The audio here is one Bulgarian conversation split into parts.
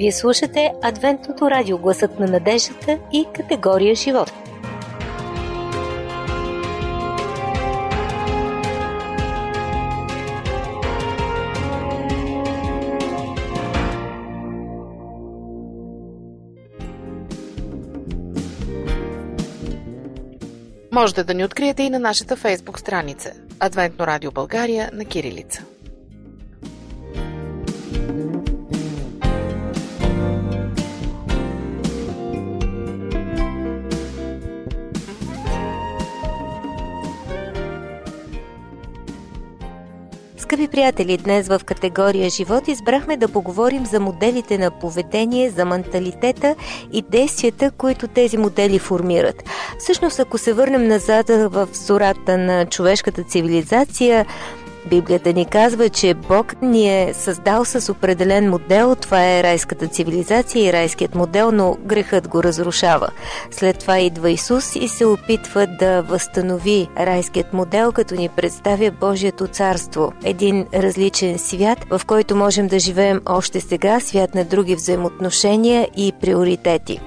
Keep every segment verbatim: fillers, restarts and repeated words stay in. Вие слушате Адвентното радио Гласът на надеждата и категория живот. Можете да ни откриете и на нашата Фейсбук страница Адвентно радио България на кирилица. Скъпи приятели, днес в категория живот избрахме да поговорим за моделите на поведение, за менталитета и действията, които тези модели формират. Всъщност, ако се върнем назад в зората на човешката цивилизация, Библията ни казва, че Бог ни е създал с определен модел. Това е райската цивилизация и райският модел, но грехът го разрушава. След това идва Исус и се опитва да възстанови райският модел, като ни представя Божието царство. Един различен свят, в който можем да живеем още сега, свят на други взаимоотношения и приоритети.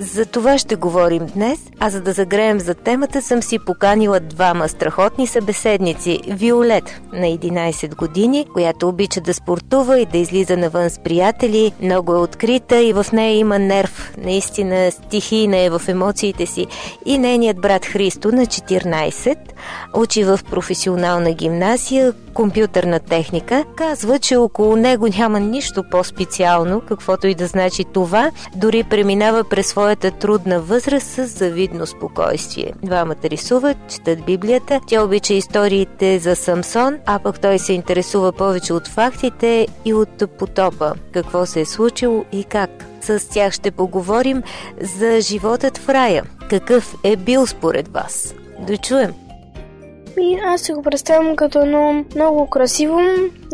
За това ще говорим днес, а за да загреем за темата, съм си поканила двама страхотни събеседници. Виолет на единайсет години, която обича да спортува и да излиза навън с приятели, много е открита и в нея има нерв, наистина стихийна е в емоциите си. И нейният брат Христо на четиринайсет, учи в професионална гимназия компютърна техника, казва, че около него няма нищо по-специално, каквото и да значи това, дори преминава през своя трудна възраст с завидно спокойствие. Двамата рисуват, четат Библията, тя обича историите за Самсон, а пък той се интересува повече от фактите и от потопа, какво се е случило и как. С тях ще поговорим за животът в рая. Какъв е бил според вас? Дочуем! И аз се го представям като едно много красиво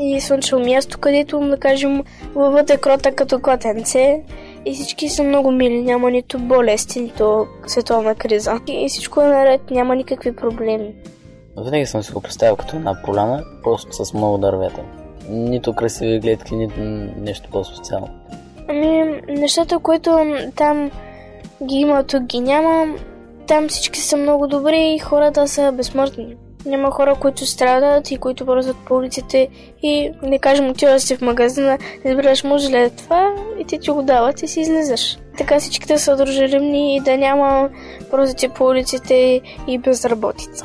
и слънчево място, където, да кажем, лъвът е крота като котенце. И всички са много мили, няма нито болести, нито световна криза. И всичко е наред, няма никакви проблеми. Винаги съм си го представил като една поляна, просто с много дървета. Нито красиви гледки, нито нещо по-специално. Ами, нещата, които там ги има, тук ги няма, там всички са много добри и хората са безсмъртни. Няма хора, които страдат и които бързат по улиците и, не кажем, отиваш си в магазина, избираш му жилет това и ти ти го дават и си излизаш. Така всичките са дружелюбни и да няма бързите по улиците и безработица.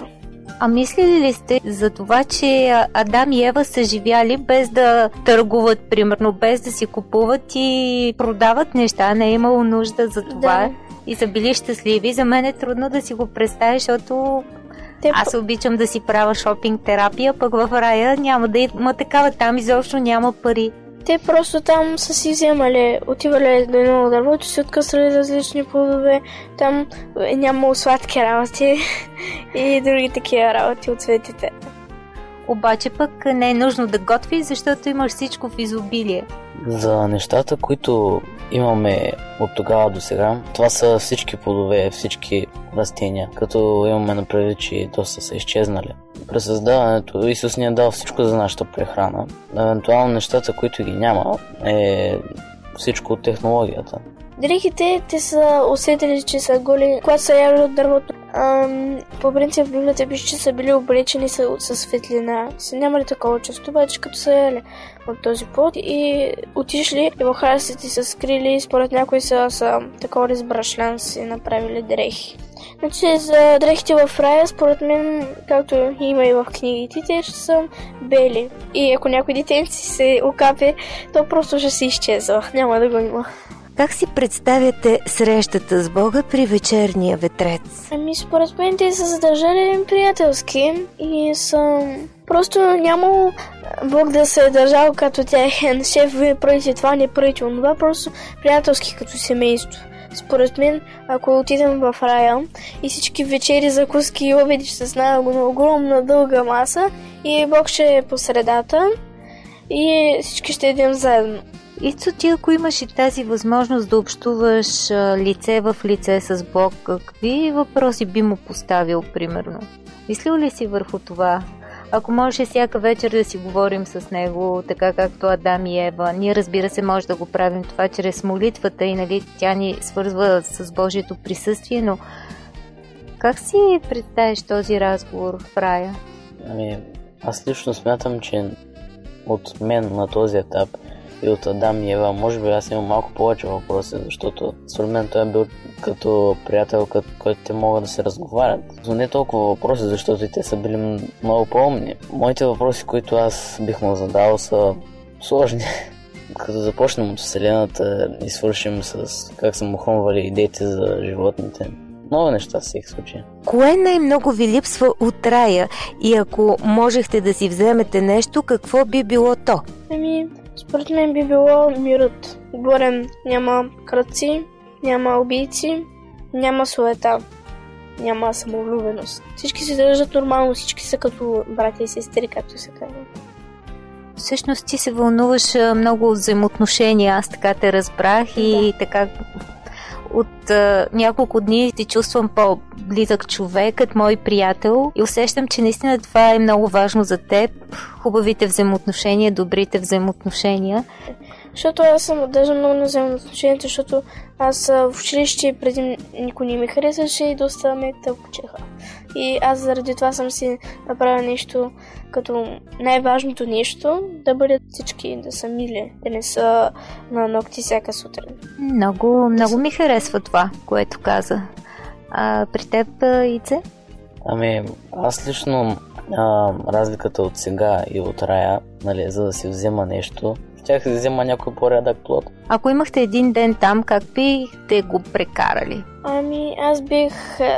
А мислили ли сте за това, че Адам и Ева са живяли без да търгуват, примерно, без да си купуват и продават неща, не е имало нужда за това, да. И са били щастливи? За мен е трудно да си го представя, защото... Те... Аз обичам да си правя шопинг терапия, пък в рая няма да има такава, там изобщо няма пари. Те просто там са си вземали, отивали до едно дървото, си откъсвали различни плодове, там нямало сладки работи и други такива работи от светите. Обаче пък не е нужно да готвиш, защото имаш всичко в изобилие. За нещата, които имаме от тогава до сега, това са всички плодове, всички растения, като имаме на предвид, че доста са изчезнали. През създаването Исус ни е дал всичко за нашата прехрана. Евентуално нещата, които ги няма, е всичко от технологията. Дрехите, те са усетили, че са голи, когато са яли от дървото. Ам, по принцип в Библията пише, че са били облечени със светлина. Са нямали такова чувство, обаче като са яли от този плод и отишли и в храстите са скрили, според някои са, са такова с брашлян си направили дрехи. Значи за дрехите в рая, според мен, както има и в книгите, те ще са бели. И ако някой детенци се окапе, то просто ще се изчезва, няма да го има. Как си представяте срещата с Бога при вечерния ветрец? Ами според мен те са задържали приятелски и са... Просто няма Бог да се е държал като техен шеф, вие правите това, не правите онова, просто приятелски като семейство. Според мен, ако отидем в рая и всички вечери, закуски и обеди ще знаят на огромна дълга маса и Бог ще е по средата и всички ще идем заедно. Ицо, ти ако имаш и тази възможност да общуваш лице в лице с Бог, какви въпроси би му поставил, примерно? Мислил ли си върху това? Ако може всяка вечер да си говорим с него, така както Адам и Ева, ние разбира се може да го правим това чрез молитвата и нали, тя ни свързва с Божието присъствие, но как си представиш този разговор в рая? Ами, аз лично смятам, че от мен на този етап и от Адам и Ева, може би аз имам малко повече въпроси, защото според мен той е бил като приятел, като който те могат да се разговарят. Но не толкова въпроси, защото и те са били много по-умни. Моите въпроси, които аз бих му задал, са сложни. Като започнем от Вселената и свършим с как са му хрумвали идеите за животните. Много неща се их случи. Кое най-много ви липсва от рая и ако можехте да си вземете нещо, какво би било то? Ами, според мен би било мирът. Отборен, няма кръци, няма убийци, няма суета, няма самовлюбеност. Всички се държат нормално, всички са като братя и сестри, както се казва. Всъщност ти се вълнуваш много от взаимоотношения, аз така те разбрах да. И така... От а, няколко дни ти чувствам по-близък човекът, мой приятел, и усещам, че наистина това е много важно за теб. Хубавите взаимоотношения, добрите взаимоотношения. Защото аз съм държа много на взаимоотношенията, защото аз в училище преди никой не ми харесваше и доста ме тълкочеха. И аз заради това съм си направила нещо като най-важното нещо, да бъдат всички, да са мили, да не са на ногти всяка сутрин. Много, много ми харесва това, което каза. А при теб, Ице? Ами, аз лично а, разликата от сега и от рая, нали, за да си взема нещо, щях да взема някой по-рядък плод. Ако имахте един ден там, как бихте го прекарали? Ами, аз бих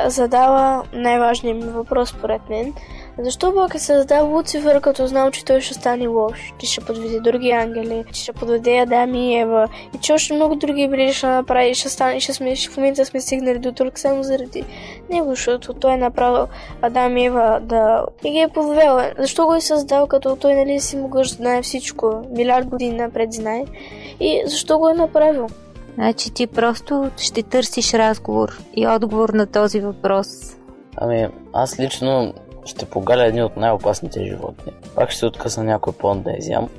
задала най-важния ми въпрос, според мен. Защо Бог е създал Луцифер, като знал, че той ще стане лош, че ще подведе други ангели, че ще подведе Адам и Ева и че още много други били ще направи и ще стане, ще сме, в момента сме стигнали до тук само заради него, защото той е направил Адам и Ева да... и ги е подвел. Защо го е създал, като той нали си могъл да знае всичко, милиард години напред знае, и защо го е направил? Значи ти просто ще търсиш разговор и отговор на този въпрос. Ами, аз лично ще погаля едни от най-опасните животни. Пак ще откъсна някой плод да изям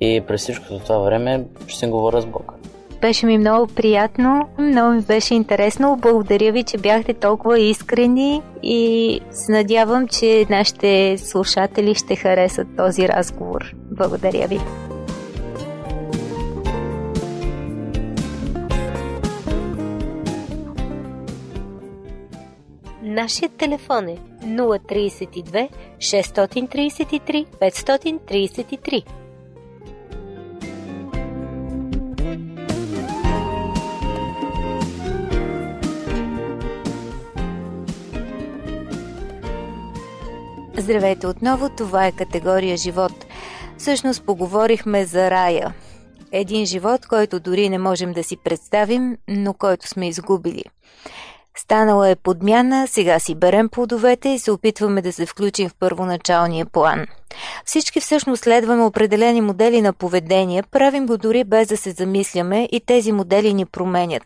и през всичкото това време ще си говоря с Бог. Беше ми много приятно, много ми беше интересно. Благодаря ви, че бяхте толкова искрени и се надявам, че нашите слушатели ще харесат този разговор. Благодаря ви. Нашият телефон е нула тридесет и две шестстотин тридесет и три петстотин тридесет и три. Здравейте отново, това е категория живот. Всъщност поговорихме за рая. Един живот, който дори не можем да си представим, но който сме изгубили. Станала е подмяна, сега си берем плодовете и се опитваме да се включим в първоначалния план. Всички всъщност следваме определени модели на поведение, правим го дори без да се замисляме и тези модели ни променят.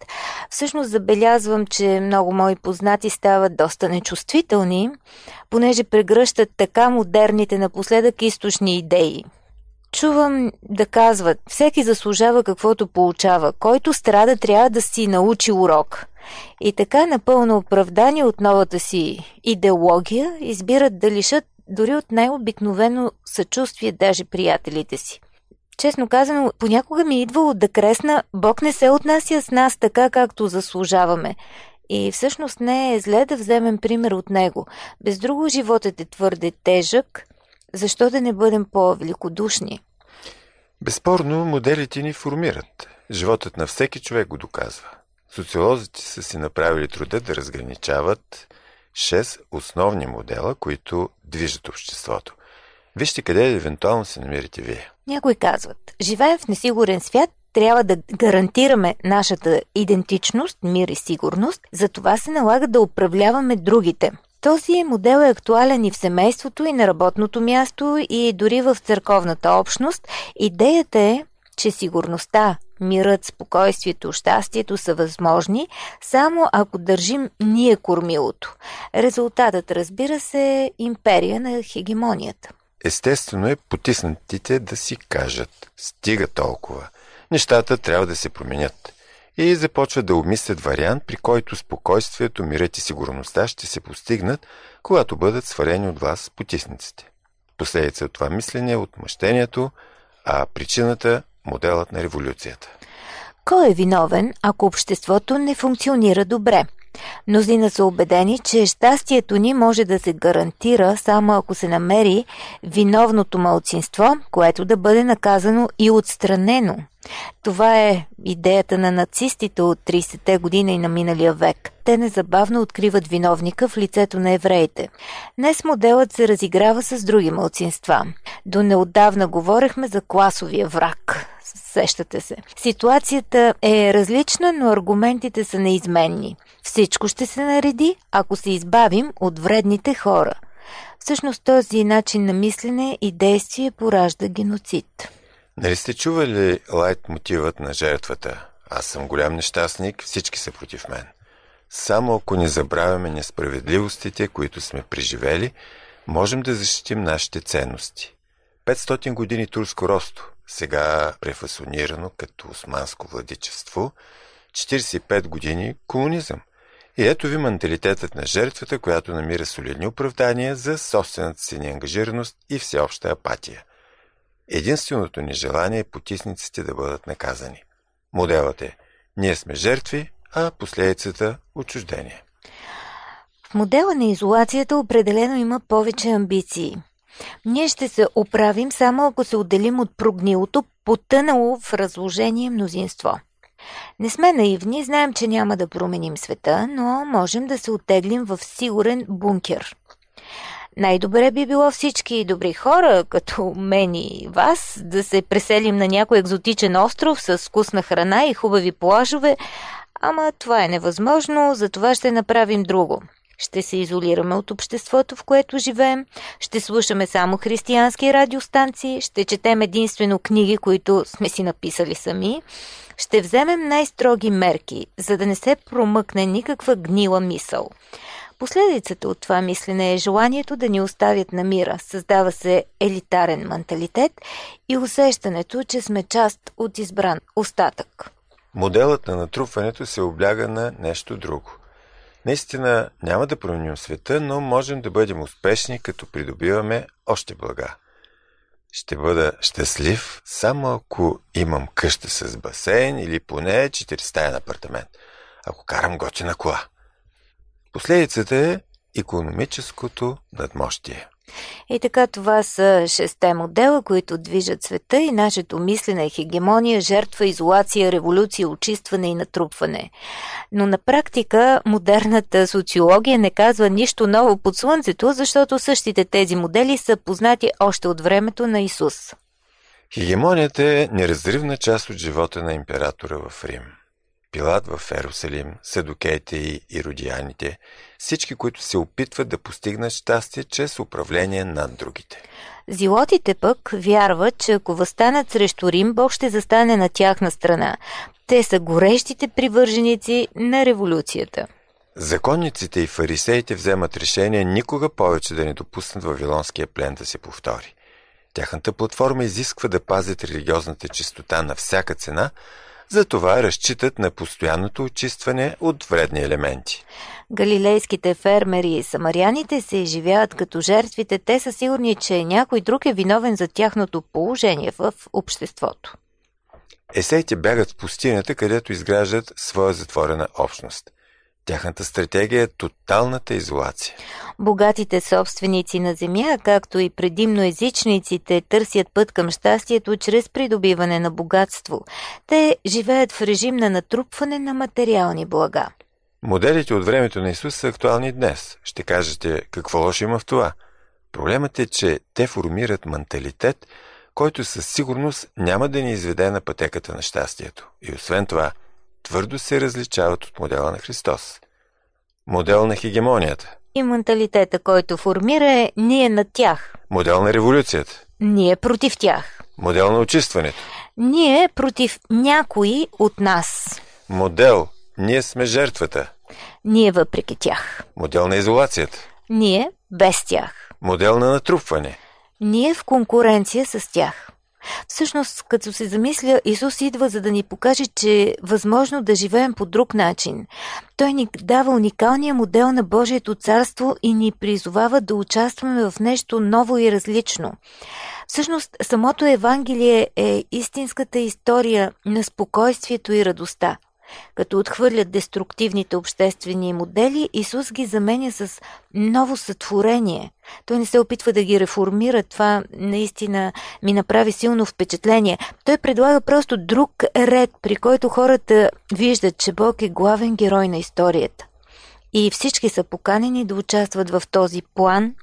Всъщност забелязвам, че много мои познати стават доста нечувствителни, понеже прегръщат така модерните напоследък източни идеи. Чувам да казват, всеки заслужава каквото получава, който страда трябва да си научи урок. И така напълно оправдани от новата си идеология избират да лишат дори от най-обикновено съчувствие даже приятелите си. Честно казано, понякога ми е идвало да кресна, Бог не се отнася с нас така както заслужаваме. И всъщност не е зле да вземем пример от него. Без друго животът е твърде тежък, защо да не бъдем по-великодушни? Безспорно, моделите ни формират. Животът на всеки човек го доказва. Социолозите са си направили труда да разграничават шест основни модела, които движат обществото. Вижте къде евентуално се намирате вие. Някои казват, живеем в несигурен свят, трябва да гарантираме нашата идентичност, мир и сигурност, затова се налага да управляваме другите. Този модел е актуален и в семейството, и на работното място, и дори в църковната общност. Идеята е, че сигурността, Мирът, спокойствието, щастието са възможни, само ако държим ние кормилото. Резултатът, разбира се, е империя на хегемонията. Естествено е потиснатите да си кажат: стига толкова, нещата трябва да се променят. И започват да обмислят вариант, при който спокойствието, мирът и сигурността ще се постигнат, когато бъдат свалени от власт потисниците. Последица от това мислене е отмъщението, а причината – моделът на революцията. Кой е виновен, ако обществото не функционира добре? Мнозина са убедени, че щастието ни може да се гарантира само ако се намери виновното малцинство, което да бъде наказано и отстранено. Това е идеята на нацистите от тридесетте години и на миналия век. Те незабавно откриват виновника в лицето на евреите. Днес моделът се разиграва с други малцинства. До неотдавна говорихме за класовия враг. Сещате се. Ситуацията е различна, но аргументите са неизменни. Всичко ще се нареди, ако се избавим от вредните хора. Всъщност този начин на мислене и действие поражда геноцид. Нали сте чували лайт мотивът на жертвата? Аз съм голям нещастник, всички са против мен. Само ако не забравяме несправедливостите, които сме преживели, можем да защитим нашите ценности. петстотин години турско робство, сега префасонирано като османско владичество, четиридесет и пет години комунизъм. И ето ви менталитетът на жертвата, която намира солидни оправдания за собствената си неангажираност и всеобща апатия. Единственото ни желание е потисниците да бъдат наказани. Моделът е: ние сме жертви, а последицата – отчуждение. В модела на изолацията определено има повече амбиции. Ние ще се оправим само ако се отделим от прогнилото, потънало в разложение мнозинство. Не сме наивни, знаем, че няма да променим света, но можем да се оттеглим в сигурен бункер. Най-добре би било всички добри хора, като мен и вас, да се преселим на някой екзотичен остров с вкусна храна и хубави плажове, ама това е невъзможно, затова ще направим друго. Ще се изолираме от обществото, в което живеем, ще слушаме само християнски радиостанции, ще четем единствено книги, които сме си написали сами, ще вземем най-строги мерки, за да не се промъкне никаква гнила мисъл. Последицата от това мислене е желанието да ни оставят на мира. Създава се елитарен менталитет и усещането, че сме част от избран остатък. Моделът на натрупването се обляга на нещо друго. Наистина няма да променим света, но можем да бъдем успешни, като придобиваме още блага. Ще бъда щастлив само ако имам къща с басейн или поне четиристаен апартамент, ако карам готина кола. Последицата е икономическото надмощие. И така, това са шесте модела, които движат света и нашето мислене: хегемония, жертва, изолация, революция, очистване и натрупване. Но на практика модерната социология не казва нищо ново под слънцето, защото същите тези модели са познати още от времето на Исус. Хегемонията е неразривна част от живота на императора в Рим. Пилат в Ерусалим, Садукеите и Иродианите, всички, които се опитват да постигнат щастие чрез управление над другите. Зилотите пък вярват, че ако въстанат срещу Рим, Бог ще застане на тяхна страна. Те са горещите привърженици на революцията. Законниците и фарисеите вземат решение никога повече да не допуснат Вавилонския плен да се повтори. Тяхната платформа изисква да пазят религиозната чистота на всяка цена, затова разчитат на постоянното очистване от вредни елементи. Галилейските фермери и самаряните се изживяват като жертвите. Те са сигурни, че някой друг е виновен за тяхното положение в обществото. Есеите бягат в пустинята, където изграждат своя затворена общност. Тяхната стратегия е тоталната изолация. Богатите собственици на земя, както и предимно езичниците, търсят път към щастието чрез придобиване на богатство. Те живеят в режим на натрупване на материални блага. Моделите от времето на Исус са актуални днес. Ще кажете, какво лошо има в това? Проблемът е, че те формират менталитет, който със сигурност няма да ни изведе на пътеката на щастието. И освен това, твърдо се различават от модела на Христос. Модел на хегемонията. И менталитета, който формира, е: ние на тях. Модел на революцията. Ние против тях. Модел на очистването. Ние против някои от нас. Модел. Ние сме жертвата. Ние въпреки тях. Модел на изолацията. Ние без тях. Модел на натрупване. Ние в конкуренция с тях. Всъщност, като се замисля, Исус идва, за да ни покаже, че е възможно да живеем по друг начин. Той ни дава уникалния модел на Божието царство и ни призовава да участваме в нещо ново и различно. Всъщност, самото Евангелие е истинската история на спокойствието и радостта. Като отхвърлят деструктивните обществени модели, Исус ги заменя с ново сътворение. Той не се опитва да ги реформира, това наистина ми направи силно впечатление. Той предлага просто друг ред, при който хората виждат, че Бог е главен герой на историята. И всички са поканени да участват в този план,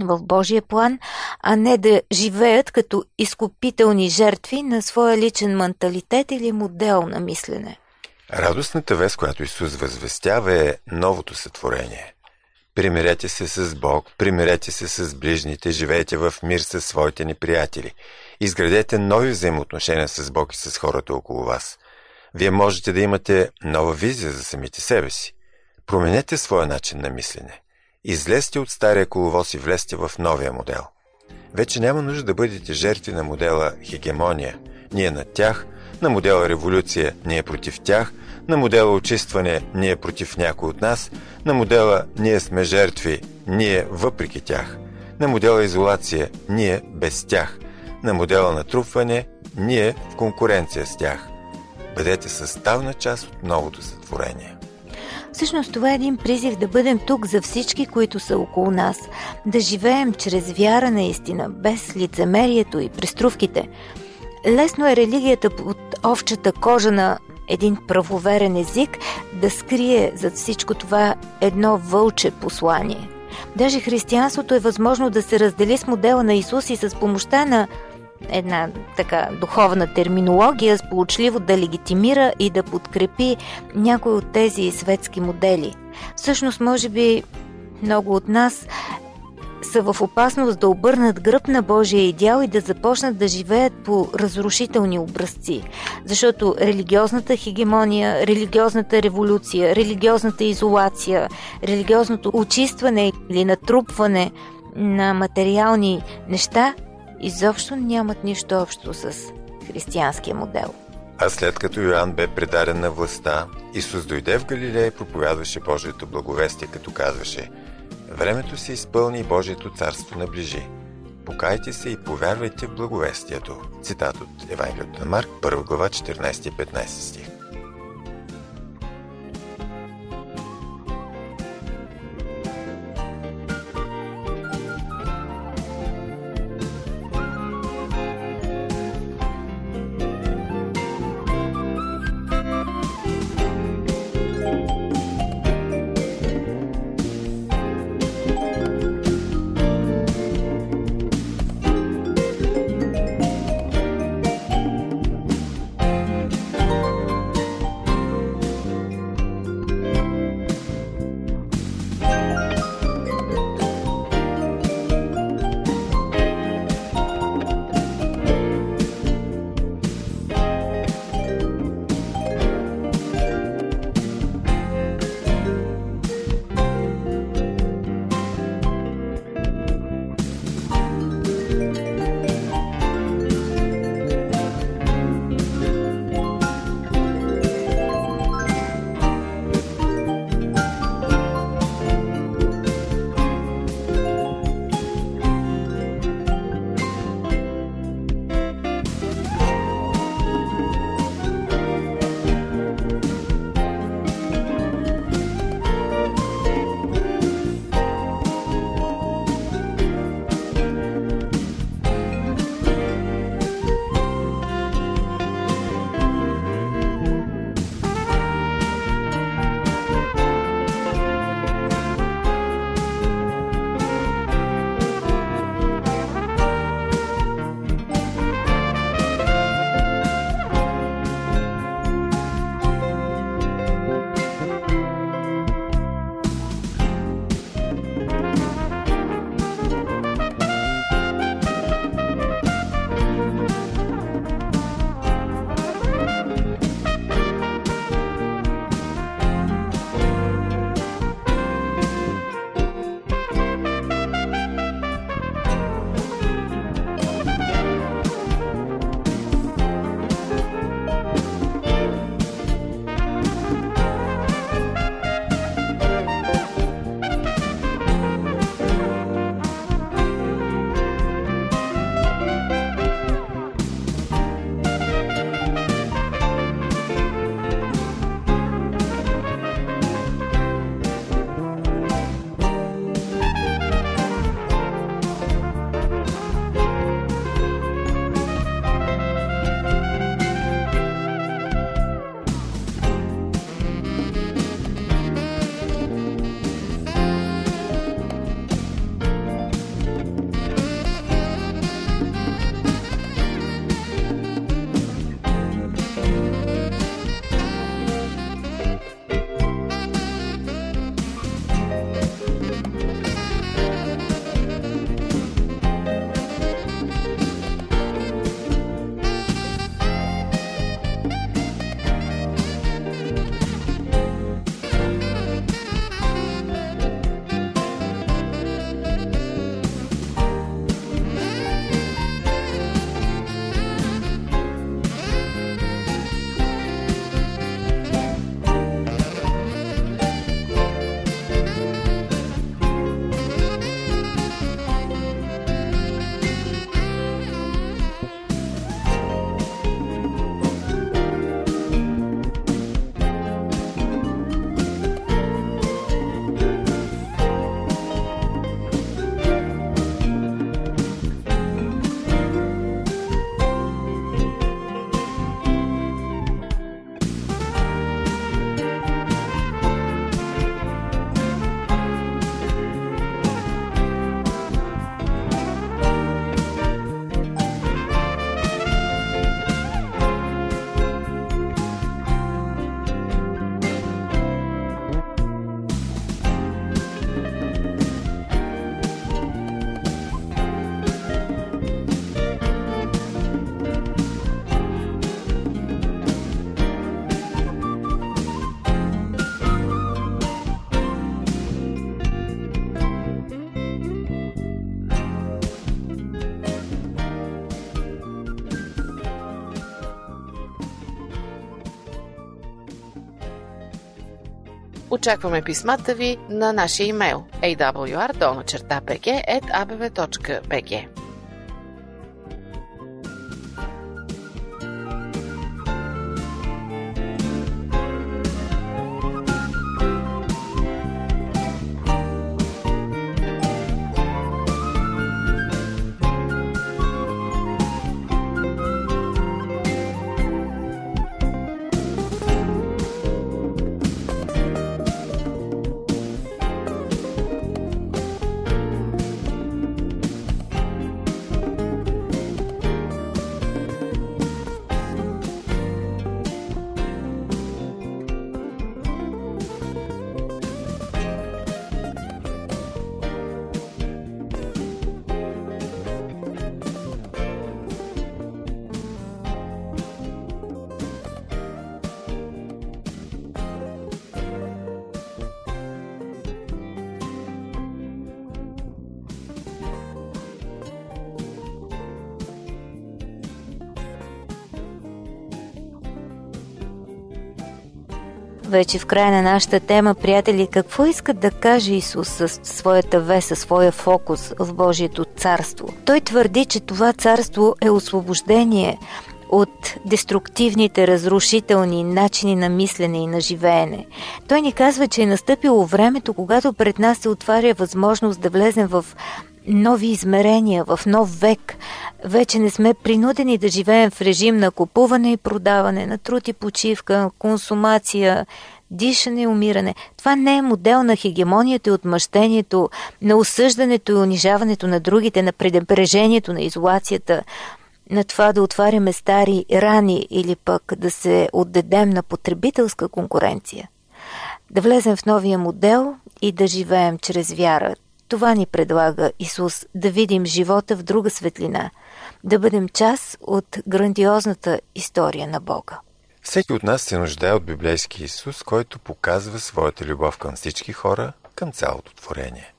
в Божия план, а не да живеят като изкупителни жертви на своя личен менталитет или модел на мислене. Радостната вест, която Исус възвестява, е новото сътворение. Примирете се с Бог, примирете се с ближните, живеете в мир със своите неприятели. Изградете нови взаимоотношения с Бог и с хората около вас. Вие можете да имате нова визия за самите себе си. Променете своя начин на мислене. Излезте от стария коловоз и влезте в новия модел. Вече няма нужда да бъдете жертви на модела хегемония. Ние над тях, на модела революция, ние против тях, на модела очистване, ние против някой от нас, на модела ние сме жертви, ние въпреки тях, на модела изолация, ние без тях, на модела натрупване, ние в конкуренция с тях. Бъдете съставна част от новото сътворение. Всъщност това е един призив да бъдем тук за всички, които са около нас, да живеем чрез вяра наистина, без лицемерието и преструвките. Лесно е религията под овчата кожа на един правоверен език да скрие зад всичко това едно вълче послание. Даже християнството е възможно да се раздели с модела на Исус и с помощта на една така духовна терминология сполучливо да легитимира и да подкрепи някой от тези светски модели. Всъщност, може би, много от нас са в опасност да обърнат гръб на Божия идеал и да започнат да живеят по разрушителни образци. Защото религиозната хегемония, религиозната революция, религиозната изолация, религиозното очистване или натрупване на материални неща изобщо нямат нищо общо с християнския модел. А след като Йоан бе предаден на властта, Исус дойде в Галилея и проповядваше Божието благовестие, като казваше: времето се изпълни и Божието царство наближи. Покайте се и повярвайте в благовестието. Цитат от Евангелието на Марк, първа глава, четиринайсети и петнайсети стих. Очакваме писмата ви на нашия имейл ей дабъл ю ар долна черта пи джи ет а бе ве точка пи джи. Вече в края на нашата тема, приятели, какво иска да каже Исус със своята вест, със своя фокус в Божието царство? Той твърди, че това царство е освобождение от деструктивните, разрушителни начини на мислене и на живеене. Той ни казва, че е настъпило времето, когато пред нас се отваря възможност да влезем в нови измерения, в нов век. Вече не сме принудени да живеем в режим на купуване и продаване, на труд и почивка, консумация, дишане и умиране. Това не е модел на хегемонията и отмъщението, на осъждането и унижаването на другите, на пренебрежението, на изолацията, на това да отваряме стари рани или пък да се отдадем на потребителска конкуренция. Да влезем в новия модел и да живеем чрез вяра. Това ни предлага Исус, да видим живота в друга светлина, да бъдем част от грандиозната история на Бога. Всеки от нас се нуждае от библейски Исус, който показва своята любов към всички хора, към цялото творение.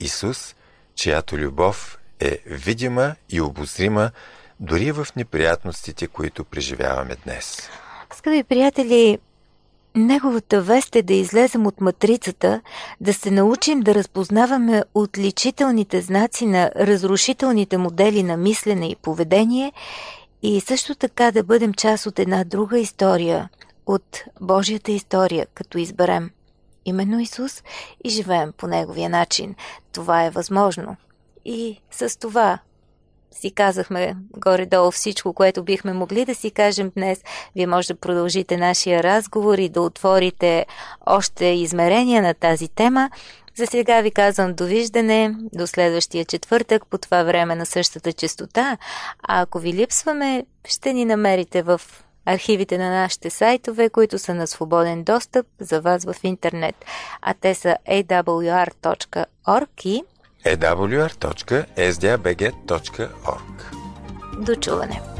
Исус, чиято любов е видима и обозрима дори в неприятностите, които преживяваме днес. Скъпи приятели, Неговата вест е да излезем от матрицата, да се научим да разпознаваме отличителните знаци на разрушителните модели на мислене и поведение и също така да бъдем част от една друга история, от Божията история, като изберем именно Исус и живеем по Неговия начин. Това е възможно. И с това си казахме горе-долу всичко, което бихме могли да си кажем днес. Вие може да продължите нашия разговор и да отворите още измерения на тази тема. За сега ви казвам довиждане, до следващия четвъртък, по това време на същата честота. А ако ви липсваме, ще ни намерите в архивите на нашите сайтове, които са на свободен достъп за вас в интернет. А те са ей дабъл ю ар точка орг и awr точка ес ди а бе джи точка орг. До чуване!